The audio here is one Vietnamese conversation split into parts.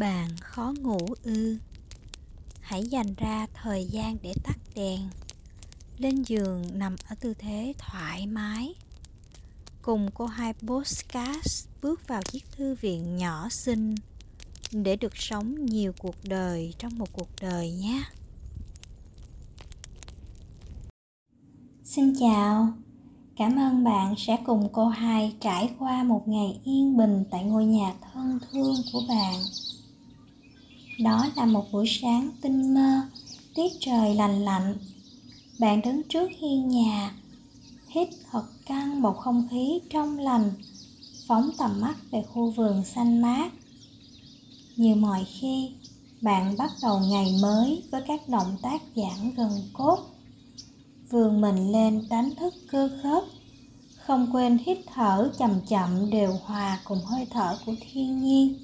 Bạn khó ngủ ư? Hãy dành ra thời gian để tắt đèn. Lên giường nằm ở tư thế thoải mái. Cùng Cohai Podcast bước vào chiếc thư viện nhỏ xinh để được sống nhiều cuộc đời trong một cuộc đời nhé. Xin chào. Cảm ơn bạn sẽ cùng Cohai trải qua một ngày yên bình tại ngôi nhà thân thương của bạn. Đó là một buổi sáng tinh mơ, tiết trời lành lạnh. Bạn đứng trước hiên nhà, hít thật căng bầu không khí trong lành, phóng tầm mắt về khu vườn xanh mát. Như mọi khi, bạn bắt đầu ngày mới với các động tác giãn gân cốt, vươn mình lên đánh thức cơ khớp, không quên hít thở chậm chậm đều hòa cùng hơi thở của thiên nhiên.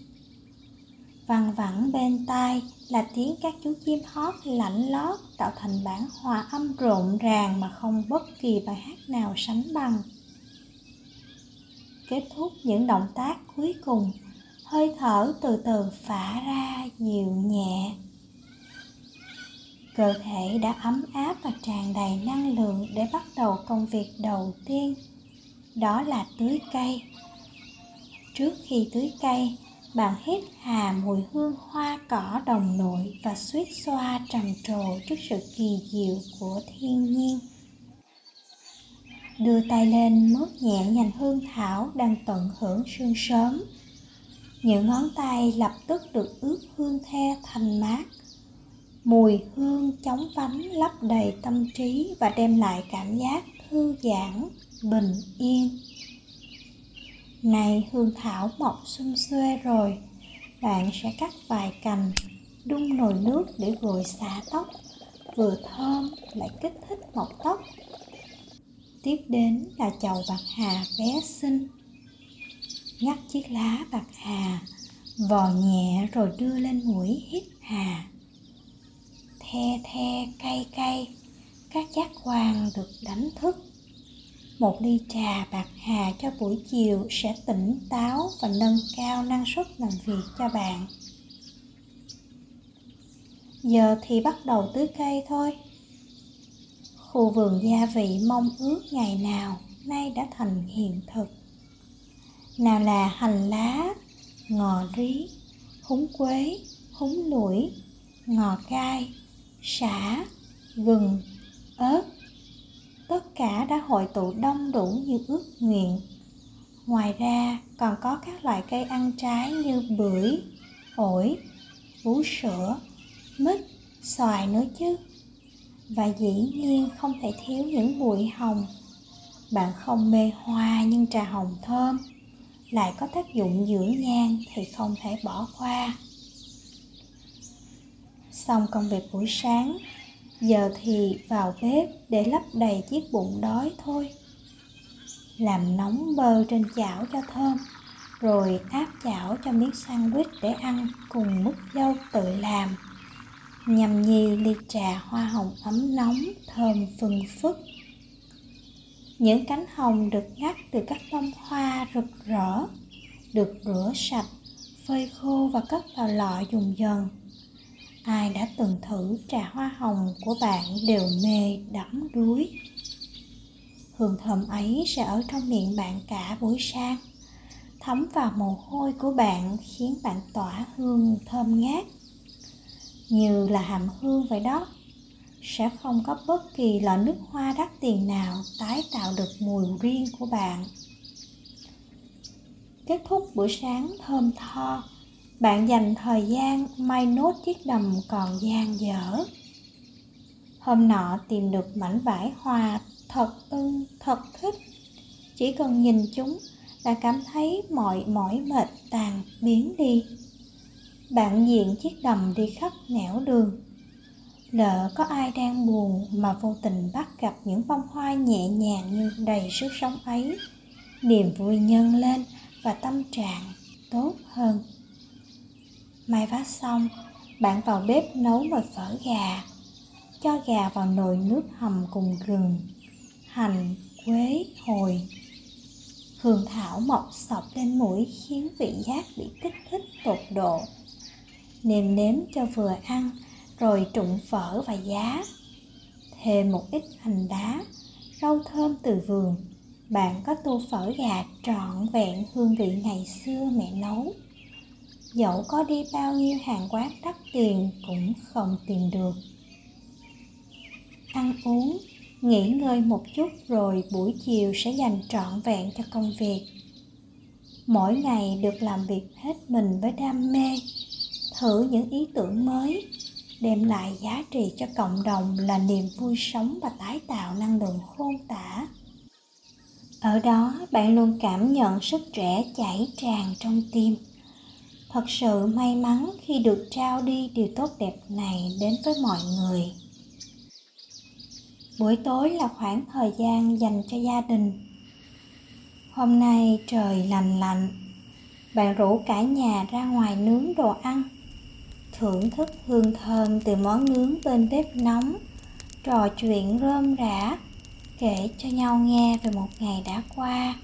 Văng vẳng bên tai là tiếng các chú chim hót lảnh lót tạo thành bản hòa âm rộn ràng mà không bất kỳ bài hát nào sánh bằng. Kết thúc những động tác cuối cùng, hơi thở từ từ phả ra dịu nhẹ. Cơ thể đã ấm áp và tràn đầy năng lượng để bắt đầu công việc đầu tiên, đó là tưới cây. Trước khi tưới cây, bạn hít hà mùi hương hoa cỏ đồng nội và suýt xoa trầm trồ trước sự kỳ diệu của thiên nhiên. Đưa tay lên mướt nhẹ nhành hương thảo đang tận hưởng sương sớm. Những ngón tay lập tức được ướt hương the thanh mát. Mùi hương chóng vánh lấp đầy tâm trí và đem lại cảm giác thư giãn, bình yên. Này hương thảo mọc xum xuê rồi, bạn sẽ cắt vài cành, đun nồi nước để gội xả tóc, vừa thơm lại kích thích mọc tóc. Tiếp đến là chậu bạc hà bé xinh. Ngắt chiếc lá bạc hà, vò nhẹ rồi đưa lên mũi hít hà. The the cay cay, các giác quan được đánh thức. Một ly trà bạc hà cho buổi chiều sẽ tỉnh táo và nâng cao năng suất làm việc cho bạn. Giờ thì bắt đầu tưới cây thôi. Khu vườn gia vị mong ước ngày nào nay đã thành hiện thực. Nào là hành lá, ngò rí, húng quế, húng lủi, ngò gai, sả, gừng, ớt, tất cả đã hội tụ đông đủ như ước nguyện. Ngoài ra còn có các loại cây ăn trái như bưởi, ổi, vú sữa, mít, xoài nữa chứ. Và dĩ nhiên không thể thiếu những bụi hồng. Bạn không mê hoa nhưng trà hồng thơm, lại có tác dụng dưỡng nhan thì không thể bỏ qua. Xong công việc buổi sáng, giờ thì vào bếp để lấp đầy chiếc bụng đói thôi. Làm nóng bơ trên chảo cho thơm, rồi áp chảo cho miếng sandwich để ăn cùng mứt dâu tự làm. Nhâm nhi ly trà hoa hồng ấm nóng, thơm phừng phức. Những cánh hồng được ngắt từ các bông hoa rực rỡ, được rửa sạch, phơi khô và cất vào lọ dùng dần. Ai đã từng thử trà hoa hồng của bạn đều mê đắm đuối. Hương thơm ấy sẽ ở trong miệng bạn cả buổi sáng, thấm vào mồ hôi của bạn khiến bạn tỏa hương thơm ngát. Như là hàm hương vậy đó, sẽ không có bất kỳ lọ nước hoa đắt tiền nào tái tạo được mùi riêng của bạn. Kết thúc buổi sáng thơm tho, bạn dành thời gian may nốt chiếc đầm còn dang dở. Hôm nọ tìm được mảnh vải hoa thật ưng, thật thích. Chỉ cần nhìn chúng đã cảm thấy mọi mỏi mệt tan biến đi. Bạn diện chiếc đầm đi khắp nẻo đường. Lỡ có ai đang buồn mà vô tình bắt gặp những bông hoa nhẹ nhàng nhưng đầy sức sống ấy, niềm vui nhân lên và tâm trạng tốt hơn. May vá xong, bạn vào bếp nấu nồi phở gà. Cho gà vào nồi nước hầm cùng gừng, hành, quế, hồi. Hương thảo mọc sọc lên mũi khiến vị giác bị kích thích tột độ. nêm nếm cho vừa ăn, rồi trụng phở và giá. Thêm một ít hành đá, rau thơm từ vườn, bạn có tô phở gà trọn vẹn hương vị ngày xưa mẹ nấu. Dẫu có đi bao nhiêu hàng quán đắt tiền cũng không tìm được. Ăn uống, nghỉ ngơi một chút rồi buổi chiều sẽ dành trọn vẹn cho công việc. Mỗi ngày được làm việc hết mình với đam mê, thử những ý tưởng mới, đem lại giá trị cho cộng đồng là niềm vui sống và tái tạo năng lượng khôn tả. Ở đó bạn luôn cảm nhận sức trẻ chảy tràn trong tim. Thật sự may mắn khi được trao đi điều tốt đẹp này đến với mọi người. Buổi tối là khoảng thời gian dành cho gia đình. Hôm nay trời lành lạnh, bạn rủ cả nhà ra ngoài nướng đồ ăn, thưởng thức hương thơm từ món nướng bên bếp nóng, trò chuyện rôm rả, kể cho nhau nghe về một ngày đã qua.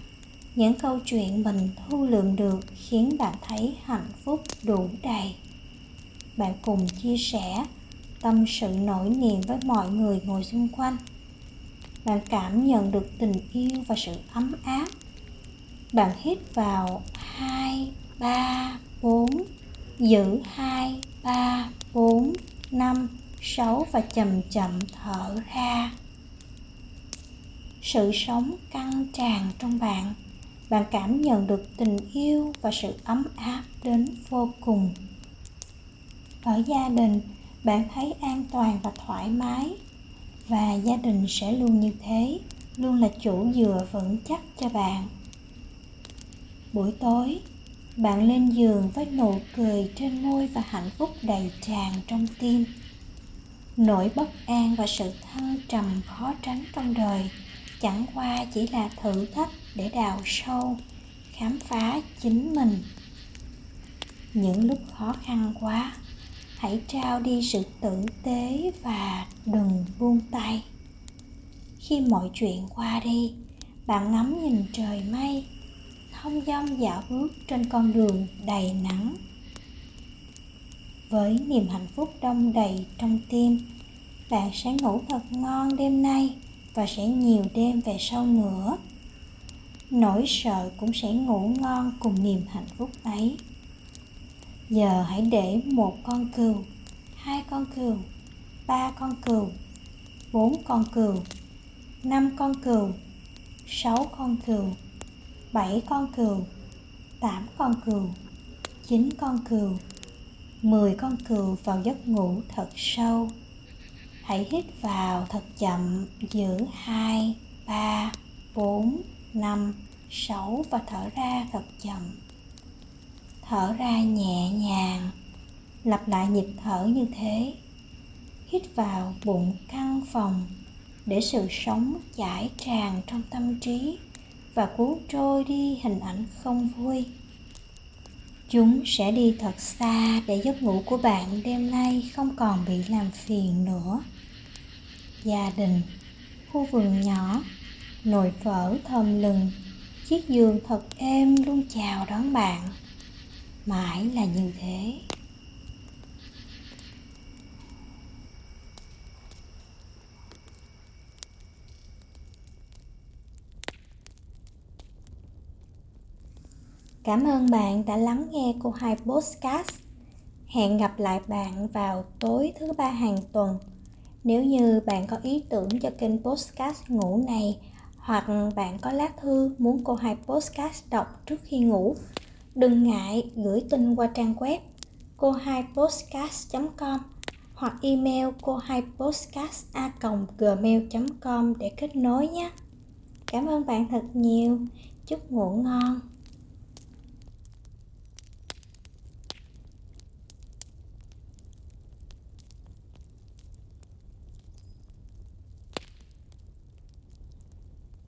Những câu chuyện mình thu lượm được khiến bạn thấy hạnh phúc đủ đầy. Bạn cùng chia sẻ, tâm sự nỗi niềm với mọi người ngồi xung quanh. Bạn cảm nhận được tình yêu và sự ấm áp. Bạn hít vào 2, 3, 4, giữ 2, 3, 4, 5, 6 và chậm chậm thở ra. Sự sống căng tràn trong bạn. Bạn cảm nhận được tình yêu và sự ấm áp đến vô cùng. Ở gia đình, bạn thấy an toàn và thoải mái. Và gia đình sẽ luôn như thế, luôn là chỗ dựa vững chắc cho bạn. Buổi tối, bạn lên giường với nụ cười trên môi và hạnh phúc đầy tràn trong tim. Nỗi bất an và sự thăng trầm khó tránh trong đời chẳng qua chỉ là thử thách để đào sâu, khám phá chính mình. Những lúc khó khăn quá, hãy trao đi sự tử tế và đừng buông tay. Khi mọi chuyện qua đi, bạn ngắm nhìn trời mây, thông dong dạo bước trên con đường đầy nắng. Với niềm hạnh phúc đong đầy trong tim, bạn sẽ ngủ thật ngon đêm nay và sẽ nhiều đêm về sau nữa. Nỗi sợ cũng sẽ ngủ ngon cùng niềm hạnh phúc ấy. Giờ hãy để một con cừu, 2 con cừu, 3 con cừu, 4 con cừu, 5 con cừu, 6 con cừu, 7 con cừu, 8 con cừu, 9 con cừu, 10 con cừu vào giấc ngủ thật sâu. Hãy hít vào thật chậm, giữ 2, 3, 4, 5, 6 và thở ra thật chậm. Thở ra nhẹ nhàng, lặp lại nhịp thở như thế. Hít vào bụng căng phồng để sự sống chảy tràn trong tâm trí và cuốn trôi đi hình ảnh không vui. Chúng sẽ đi thật xa để giấc ngủ của bạn đêm nay không còn bị làm phiền nữa. Gia đình, khu vườn nhỏ, nồi phở thơm lừng, chiếc giường thật êm luôn chào đón bạn. Mãi là như thế. Cảm ơn bạn đã lắng nghe Cohai Podcast. Hẹn gặp lại bạn vào tối thứ Ba hàng tuần. Nếu như bạn có ý tưởng cho kênh podcast ngủ này, hoặc bạn có lá thư muốn Cohai Podcast đọc trước khi ngủ, đừng ngại gửi tin qua trang web cohaipodcast.com hoặc email cohaipodcast@gmail.com để kết nối nhé. Cảm ơn bạn thật nhiều. Chúc ngủ ngon.